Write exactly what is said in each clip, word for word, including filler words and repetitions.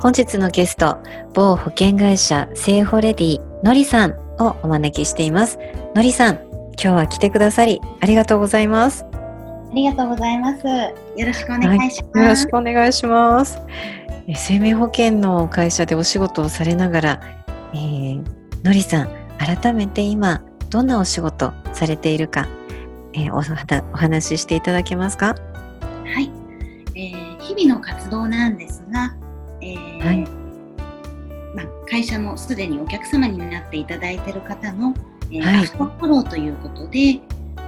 本日のゲスト、某保険会社セイホレディのりさんをお招きしています。のりさん、今日は来てくださりありがとうございます。ありがとうございます。よろしくお願いします。はい、よろしくお願いします。生命保険の会社でお仕事をされながら、えー、のりさん、改めて今どんなお仕事されているか、えー、お, お話ししていただけますか？はい、えー、日々の活動なんですが、えーはいまあ、会社のすでにお客様になっていただいている方の、えーはい、アフターフォローということで、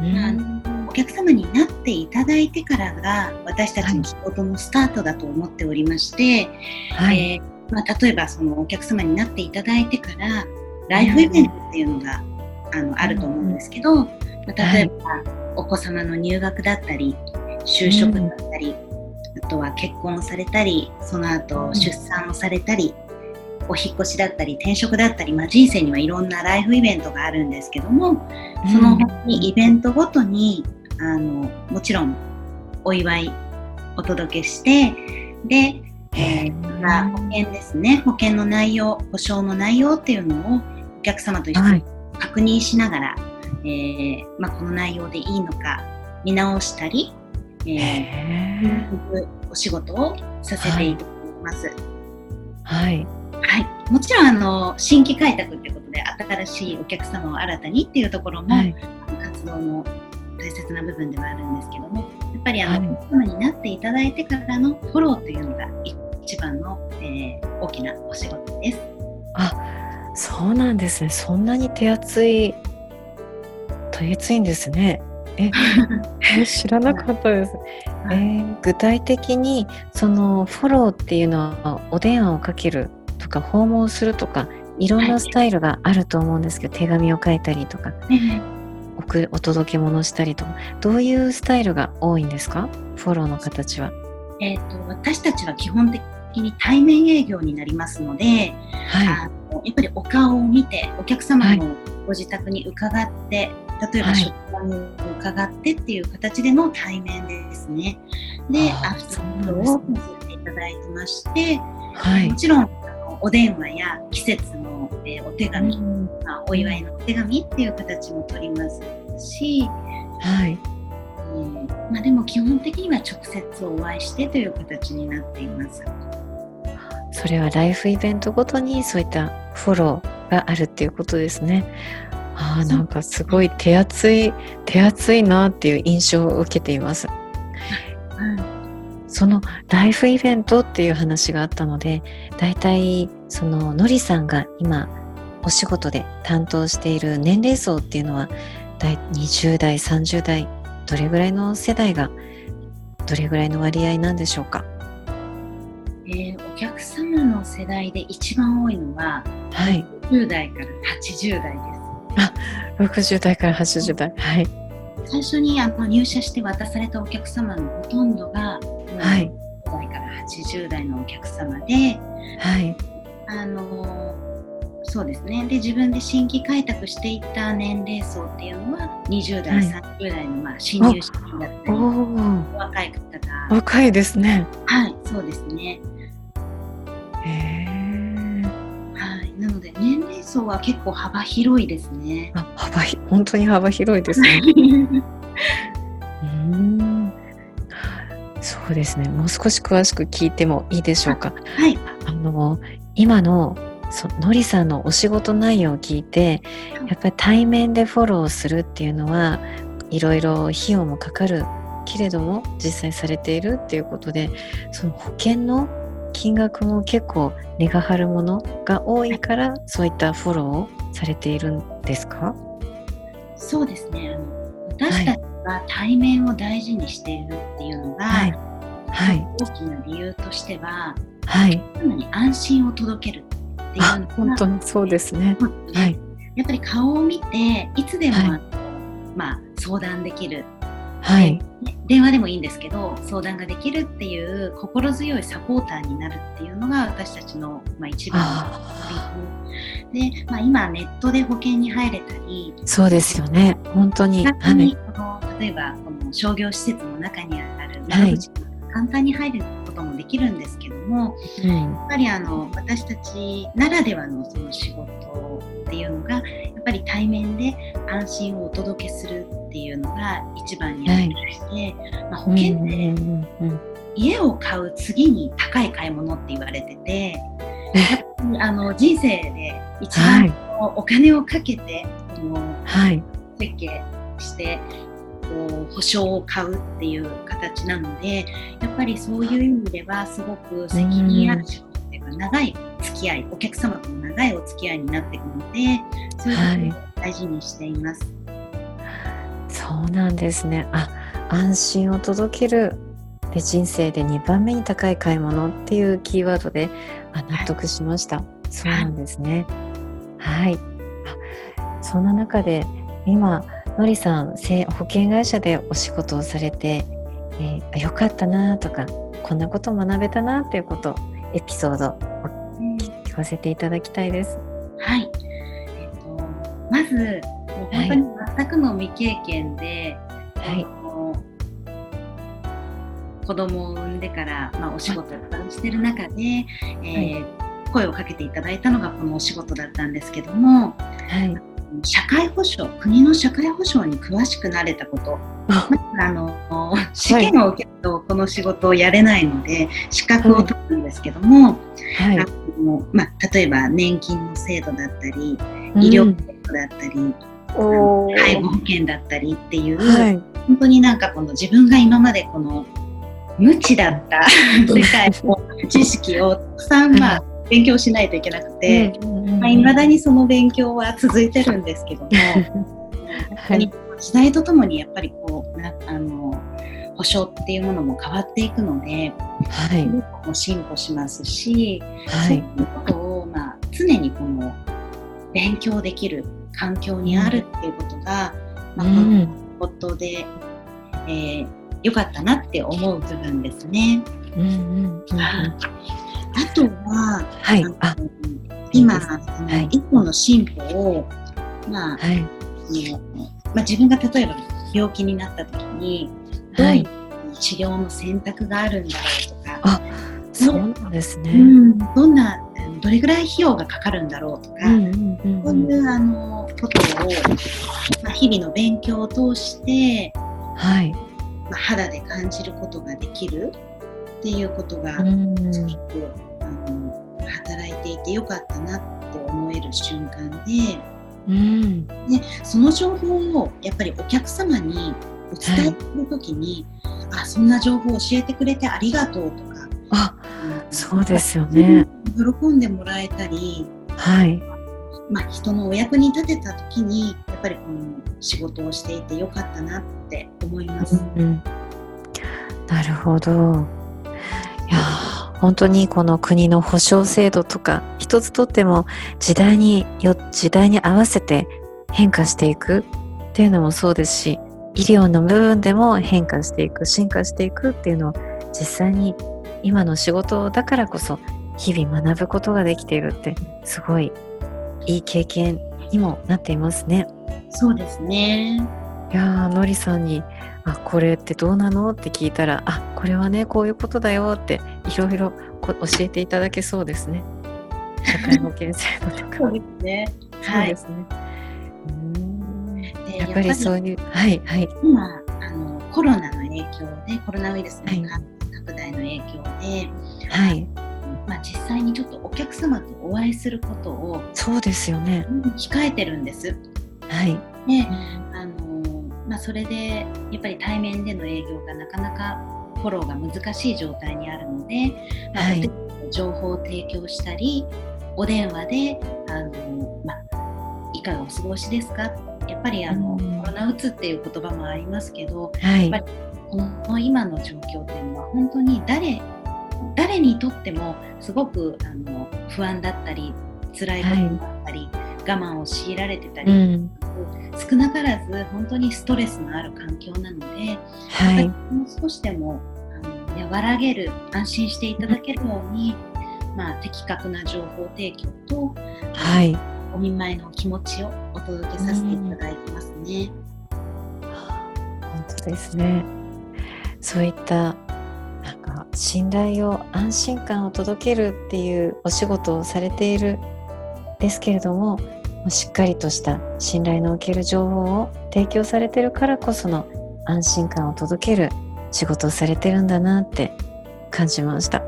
うんまあ、お客様になっていただいてからが私たちの仕事のスタートだと思っておりまして、はいえーまあ、例えばそのお客様になっていただいてからライフイベントっていうのが、うん、あのあると思うんですけど、まあ、例えば、はい、お子様の入学だったり就職だったり、うんあとは結婚をされたり、その後出産をされたり、うん、お引越しだったり転職だったり、まあ、人生にはいろんなライフイベントがあるんですけども、そのイベントごとにあのもちろんお祝いお届けして、で、えーまあ、保険ですね、保険の内容、保証の内容っていうのをお客様と一緒に確認しながら、はいえーまあ、この内容でいいのか見直したり、えー、お仕事をさせていただきます。はいはい、もちろんあの新規開拓ということで新しいお客様を新たにっていうところも、はい、活動の大切な部分ではあるんですけども、やっぱりあの、はい、お客様になっていただいてからのフォローというのが一番の、えー、大きなお仕事です。あ、そうなんですね。そんなに手厚い手厚いんですね。え知らなかったです、えー、具体的にそのフォローっていうのはお電話をかけるとか訪問するとかいろんなスタイルがあると思うんですけど、手紙を書いたりとかお届け物したりとか、どういうスタイルが多いんですか？フォローの形は、えー、と私たちは基本的に対面営業になりますので、はい、あのやっぱりお顔を見てお客様のご自宅に伺って、はい例えば職場に伺ってっていう形での対面ですね。で、アフターフォローをさせていただいてまして、はい、もちろんあのお電話や季節の、えー、お手紙、うんまあ、お祝いのお手紙っていう形も取りますし、はいえーまあ、でも基本的には直接お会いしてという形になっています。それはライフイベントごとにそういったフォローがあるっていうことですね。ああなんかすごい手厚い手厚いなっていう印象を受けています、うん、そのライフイベントっていう話があったので、だいたいそののりさんが今お仕事で担当している年齢層っていうのはにじゅう代さんじゅう代どれぐらいの世代がどれぐらいの割合なんでしょうか？えー、お客様の世代で一番多いのは、はい、ろくじゅう代からはちじゅう代です。あ、ろくじゅう代からはちじゅう代、はい、最初にあの入社して渡されたお客様のほとんどがろくじゅう代からはちじゅう代のお客様で、はい、あのそうですね。で自分で新規開拓していった年齢層っていうのはにじゅう代、はい、さんじゅう代のまあ新入社員だったり若い方、若いですね。はい、そうですね。へーなので年齢層は結構幅広いですね。あ、幅ひ本当に幅広いですね。うーんそうですね。もう少し詳しく聞いてもいいでしょうか？はい、あの今のそのりさんのお仕事内容を聞いて、やっぱり対面でフォローするっていうのはいろいろ費用もかかるけれども実際されているっていうことで、その保険の金額も結構値が張るものが多いから、はい、そういったフォローをされているんですか？そうですね、あの私たちが対面を大事にしているっていうのが、はいはい、大きな理由としては、はい、なのに安心を届けるっていうのが、本当にそうですね、はい、やっぱり顔を見ていつでも、はい、まあ、相談できる、はい、電話でもいいんですけど相談ができるっていう心強いサポーターになるっていうのが私たちの、まあ、一番の理由で、まあ、今ネットで保険に入れたり、そうですよね、本当に、はい、例えばこの商業施設の中にある窓口が簡単に入ることもできるんですけども、はい、やっぱりあの私たちならではのその仕事っていうのがやっぱり対面で安心をお届けするっていうのが一番にありまして、はい、まあ、保険って、うんうんうん、家を買う次に高い買い物って言われてて、やっぱりあの人生で一番お金をかけて、はい、この、はい、設計してこう保証を買うっていう形なので、やっぱりそういう意味ではすごく責任ある仕事っていうか、長い付き合い、お客様との長いお付き合いになっていくので、そういうことを大事にしています。はい、そうなんですね。あ、安心を届けるで人生でにばんめに高い買い物っていうキーワードで、あ、納得しました。はい、そうなんですね。はい、はい、そんな中で今のりさん、保険会社でお仕事をされて、えー、よかったなとか、こんなことを学べたなということ、エピソードを聞かせていただきたいです。はい、えー、とまずもう本当に全くの未経験で、はい、子供を産んでから、まあ、お仕事をしている中で、はい、えー、声をかけていただいたのがこのお仕事だったんですけども、はい、社会保障、国の社会保障に詳しくなれたこと、あ、あの試験を受けるとこの仕事をやれないので資格を取るんですけども、はい、あのまあ、例えば年金の制度だったり、うん、医療制度だったり、介護保険だったりっていう、はい、本当になんかこの自分が今までこの無知だった世界の知識をたくさん、まあ、うん、勉強しないといけなくて、いまだにその勉強は続いてるんですけども、はい、時代とともにやっぱりこうな、あの保証っていうものも変わっていくので、はい、もう進歩しますし、はい、そういうことを、まあ、常にこの勉強できる環境にあるっていうことが、うん、まあ、このことで、えー、よかったなって思う部分ですね。うんうんうんうん、あとは、はい、あ、今、はい、一歩の進歩を、まあ、はい、まあ、自分が例えば病気になった時に、はい、どういう治療の選択があるんだろうとか、あ、そうなんですね、うん、どんな、どれぐらい費用がかかるんだろうとか、うんうんうんうん、こういうあのことを、まあ、日々の勉強を通して、はい、まあ、肌で感じることができるっていうことが、うん、すごくあの働いていてよかったなって思える瞬間で、うん、でその情報をやっぱりお客様にお伝えするときに、はい、あ、そんな情報を教えてくれてありがとうとか、あ、うん、そうですよね、喜んでもらえたり、はい、まあ、人のお役に立てたときにやっぱりこの仕事をしていてよかったなって思います。うんうん、なるほど。いや、本当にこの国の保障制度とか一つとっても時代によ時代に合わせて変化していくっていうのもそうですし、医療の部分でも変化していく、進化していくっていうのを実際に今の仕事だからこそ日々学ぶことができているって、すごいいい経験にもなっていますね。そうですね。いや、のりさんに、あ、これってどうなのって聞いたら、あ、これはね、こういうことだよっていろいろ教えていただけそうですね。社会保険制度とかそうですね。そうですね。はい、うーん、でやっぱりそういう、はいはい、今あのコロナの影響で、コロナウイルスの感染拡大の影響で、はい、まあ、実際にちょっとお客様とお会いすることをそうですよね、うん、控えてるんです、はい。で、あのまあ、それでやっぱり対面での営業がなかなかフォローが難しい状態にあるので、まあはい、情報を提供したりお電話であの、まあ、いかがお過ごしですか、やっぱりあの、うん、コロナうつっていう言葉もありますけど、はい、やっぱりこの今の状況っていうのは本当に誰誰にとってもすごくあの不安だったり辛いことだったり、はい、我慢を強いられてたり、うん、少なからず本当にストレスのある環境なので、はい、もう少しでもあの和らげる安心していただけるように、うんまあ、的確な情報提供と、はい、お見舞いの気持ちをお届けさせていただいてますね、うん、本当ですね。そういったなんか信頼を安心感を届けるっていうお仕事をされているですけれども、しっかりとした信頼のおける情報を提供されているからこその安心感を届ける仕事をされてるんだなって感じました。あ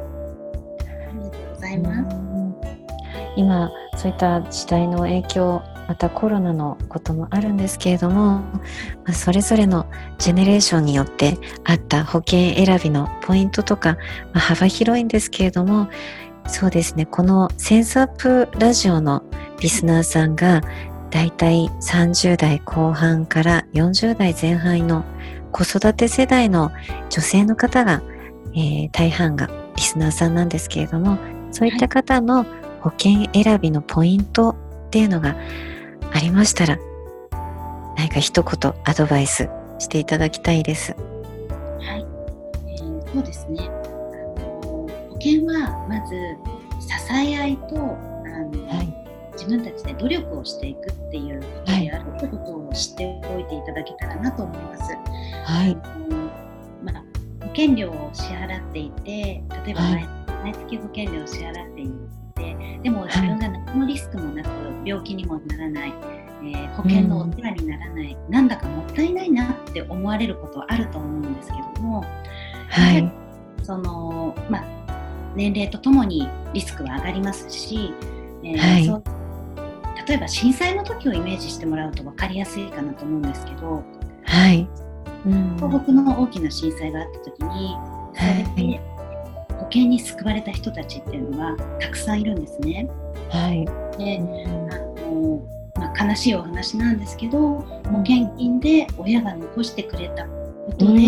りがとうございます。今そういった時代の影響、またコロナのこともあるんですけれども、それぞれのジェネレーションによってあった保険選びのポイントとか幅広いんですけれども、そうですね、このセンスアップラジオのリスナーさんがだいたいさんじゅうだいこうはんからよんじゅうだいぜんはんの子育て世代の女性の方が、えー、大半がリスナーさんなんですけれども、そういった方の保険選びのポイントっていうのがありましたら、何か一言アドバイスしていただきたいです。はい、えー、そうですね、あの保険はまず支え合いとあの、はい、自分たちで努力をしていくっていうことであるってことを知っておいていただけたらなと思います。はい、まあ、保険料を支払っていて、例えば 毎,、はい、毎月保険料を支払っていて、でも自分が何のリスクもなく、はい、病気にもならない、えー、保険のお世話にならない、うん、なんだかもったいないなって思われることはあると思うんですけども、はい、そのまあ、年齢とともにリスクは上がりますし、えーはい、そう例えば震災の時をイメージしてもらうと分かりやすいかなと思うんですけど、はいうん、東北の大きな震災があった時に、はい、保険に救われた人たちっていうのはたくさんいるんですね。はいでうんあのまあ、悲しいお話なんですけど、保険金で親が残してくれたことで、うん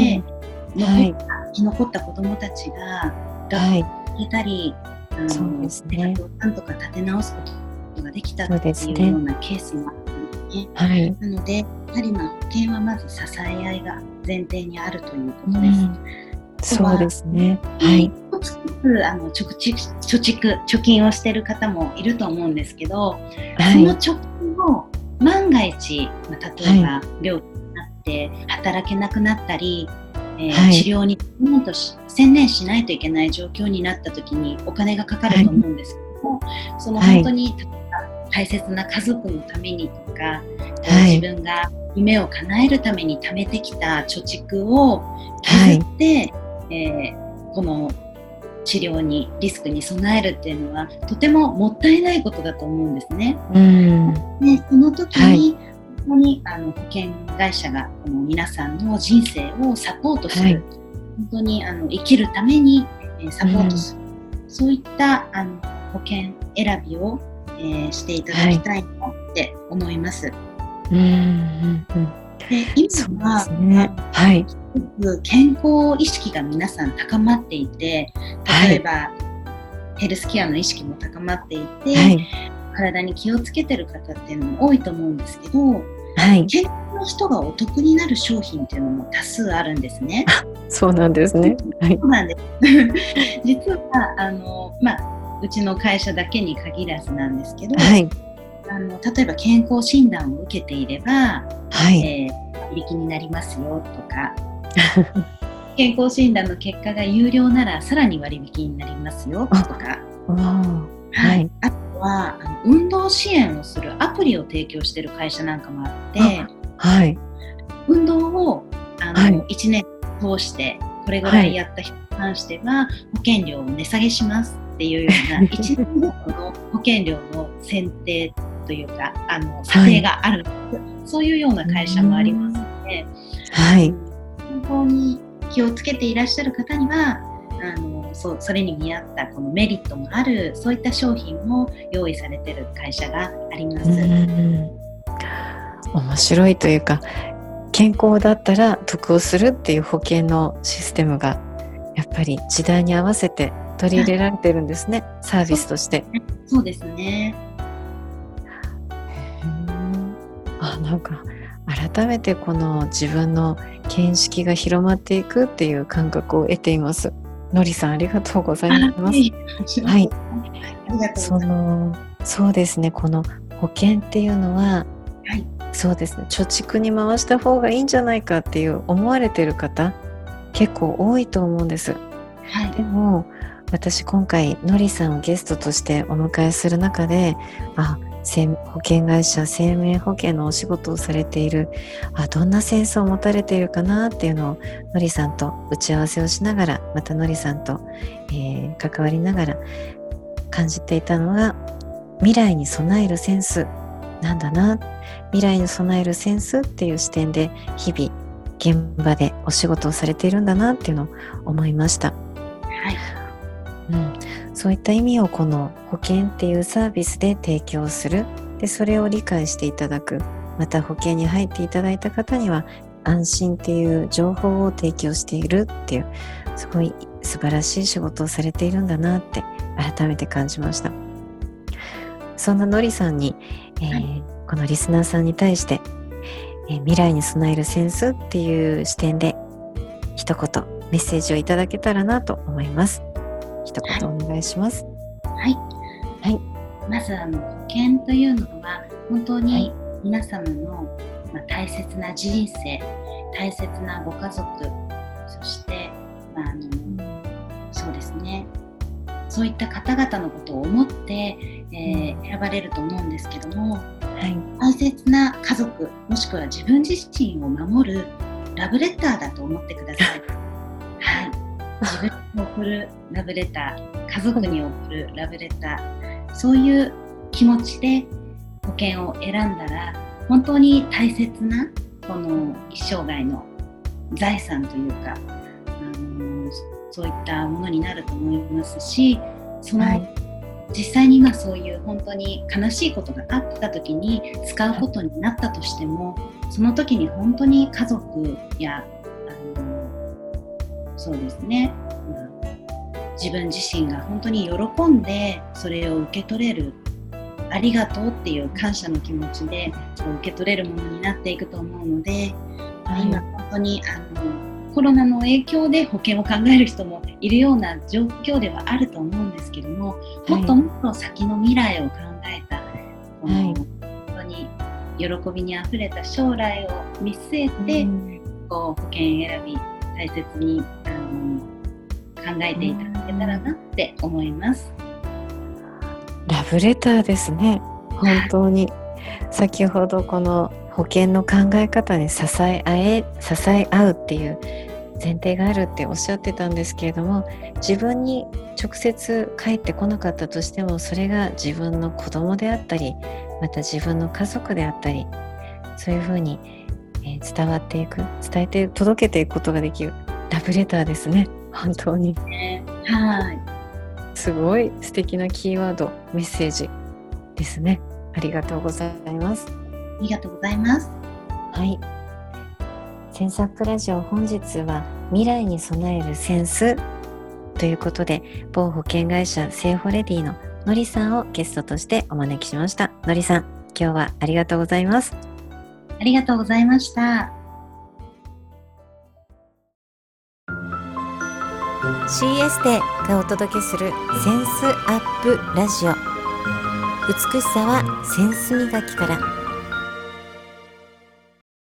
はい、残った生き残った子どもたちが学校に行けたり、はい、あのそうですね、なんとか立て直すことができたっていうようなケースもあったので、ねはい、なのでやはり、まあ、保険はまず支え合いが前提にあるということです。うんそうですね、はい、あの貯蓄、貯蓄、貯金をしている方もいると思うんですけど、はい、その貯金を万が一、まあ、例えば病気になって働けなくなったり、はいえーはい、治療に専念しないといけない状況になった時にお金がかかると思うんですけども、はい、その本当に大切な家族のためにとか、はい、自分が夢を叶えるために貯めてきた貯蓄を削って、はいえー、この治療にリスクに備えるっていうのはとてももったいないことだと思うんですね。うんでその時に、はい、ここにあの保険会社がこの皆さんの人生をサポートする、はい、本当にあの生きるために、えー、サポートする、うん、そういったあの保険選びを、えー、していただきたいなって思います。はい、うんうんうんで今はそうですね、はい、健康意識が皆さん高まっていて、例えば、はい、ヘルスケアの意識も高まっていて、はい、体に気をつけてる方っていうのも多いと思うんですけど、はい、健康の人がお得になる商品っていうのも多数あるんですね。そうなんですね、はい、そうなんです実はあの、まあ、うちの会社だけに限らずなんですけど、はいあの例えば健康診断を受けていれば、はいえー、利益になりますよとか健康診断の結果が有料ならさらに割引になりますよとかあ、はい、あとはあの運動支援をするアプリを提供している会社なんかもあってあ、はい、運動をあの、はい、いちねん通してこれぐらいやった人に関しては保険料を値下げしますっていうようないちねんごの保険料の選定というかあの査定がある、はい、そういうような会社もありますので、はい、健康に気をつけていらっしゃる方にはあの そ, それに見合ったこのメリットもあるそういった商品も用意されている会社があります。うん面白いというか健康だったら得をするっていう保険のシステムがやっぱり時代に合わせて取り入れられてるんですね、はい、サービスとしてそうですね。あ、なんか改めてこの自分の見識が広まっていくっていう感覚を得ています。のりさんありがとうございます。そうですね、この保険っていうのは、はい、そうですね、貯蓄に回した方がいいんじゃないかっていう思われてる方結構多いと思うんです、はい、でも私今回のりさんをゲストとしてお迎えする中であ保険会社生命保険のお仕事をされているあどんなセンスを持たれているかなっていうのをのりさんと打ち合わせをしながらまたのりさんと、えー、関わりながら感じていたのが未来に備えるセンスなんだな、未来に備えるセンスっていう視点で日々現場でお仕事をされているんだなっていうのを思いました、はいうん、そういった意味をこの保険っていうサービスで提供するでそれを理解していただくまた保険に入っていただいた方には安心っていう情報を提供しているっていうすごい素晴らしい仕事をされているんだなって改めて感じました。そんなのりさんに、えーはい、このリスナーさんに対して、えー、未来に備えるセンスっていう視点で一言メッセージをいただけたらなと思います。一言お願いします。はい、はいはい、まずあの保険というのは本当に皆様の、まあ、大切な人生大切なご家族そして、まあ、あのそうですねそういった方々のことを思って、えー、選ばれると思うんですけども、はい、大切な家族もしくは自分自身を守るラブレターだと思ってください、はい、自分に送るラブレター家族に送るラブレターそういう気持ちで保険を選んだら本当に大切なこの一生涯の財産というかそういったものになると思いますしその、はい、実際に今そういう本当に悲しいことがあった時に使うことになったとしてもその時に本当に家族やあのそうですね、うん、自分自身が本当に喜んでそれを受け取れるありがとうっていう感謝の気持ちで受け取れるものになっていくと思うので、はい、今本当にあのコロナの影響で保険を考える人もいるような状況ではあると思うんですけども、はい、もっともっと先の未来を考えた、はい、本当に喜びにあふれた将来を見据えて、うん、こう保険選び大切にあの考えていただけたらなって思います、うん、ラブレターですね本当に先ほどこの保険の考え方で支え合え、支え合うっていう前提があるっておっしゃってたんですけれども自分に直接返ってこなかったとしてもそれが自分の子供であったりまた自分の家族であったりそういうふうに伝わっていく伝えて届けていくことができるラブレターですね本当に、ね、はいすごい素敵なキーワードメッセージですねありがとうございます。ありがとうございます。はい。センスアップラジオ本日は未来に備えるセンスということで某保険会社セイホレディののりさんをゲストとしてお招きしました。のりさん、今日はありがとうございます。ありがとうございました。シーエス でがお届けするセンスアップラジオ。美しさはセンス磨きから。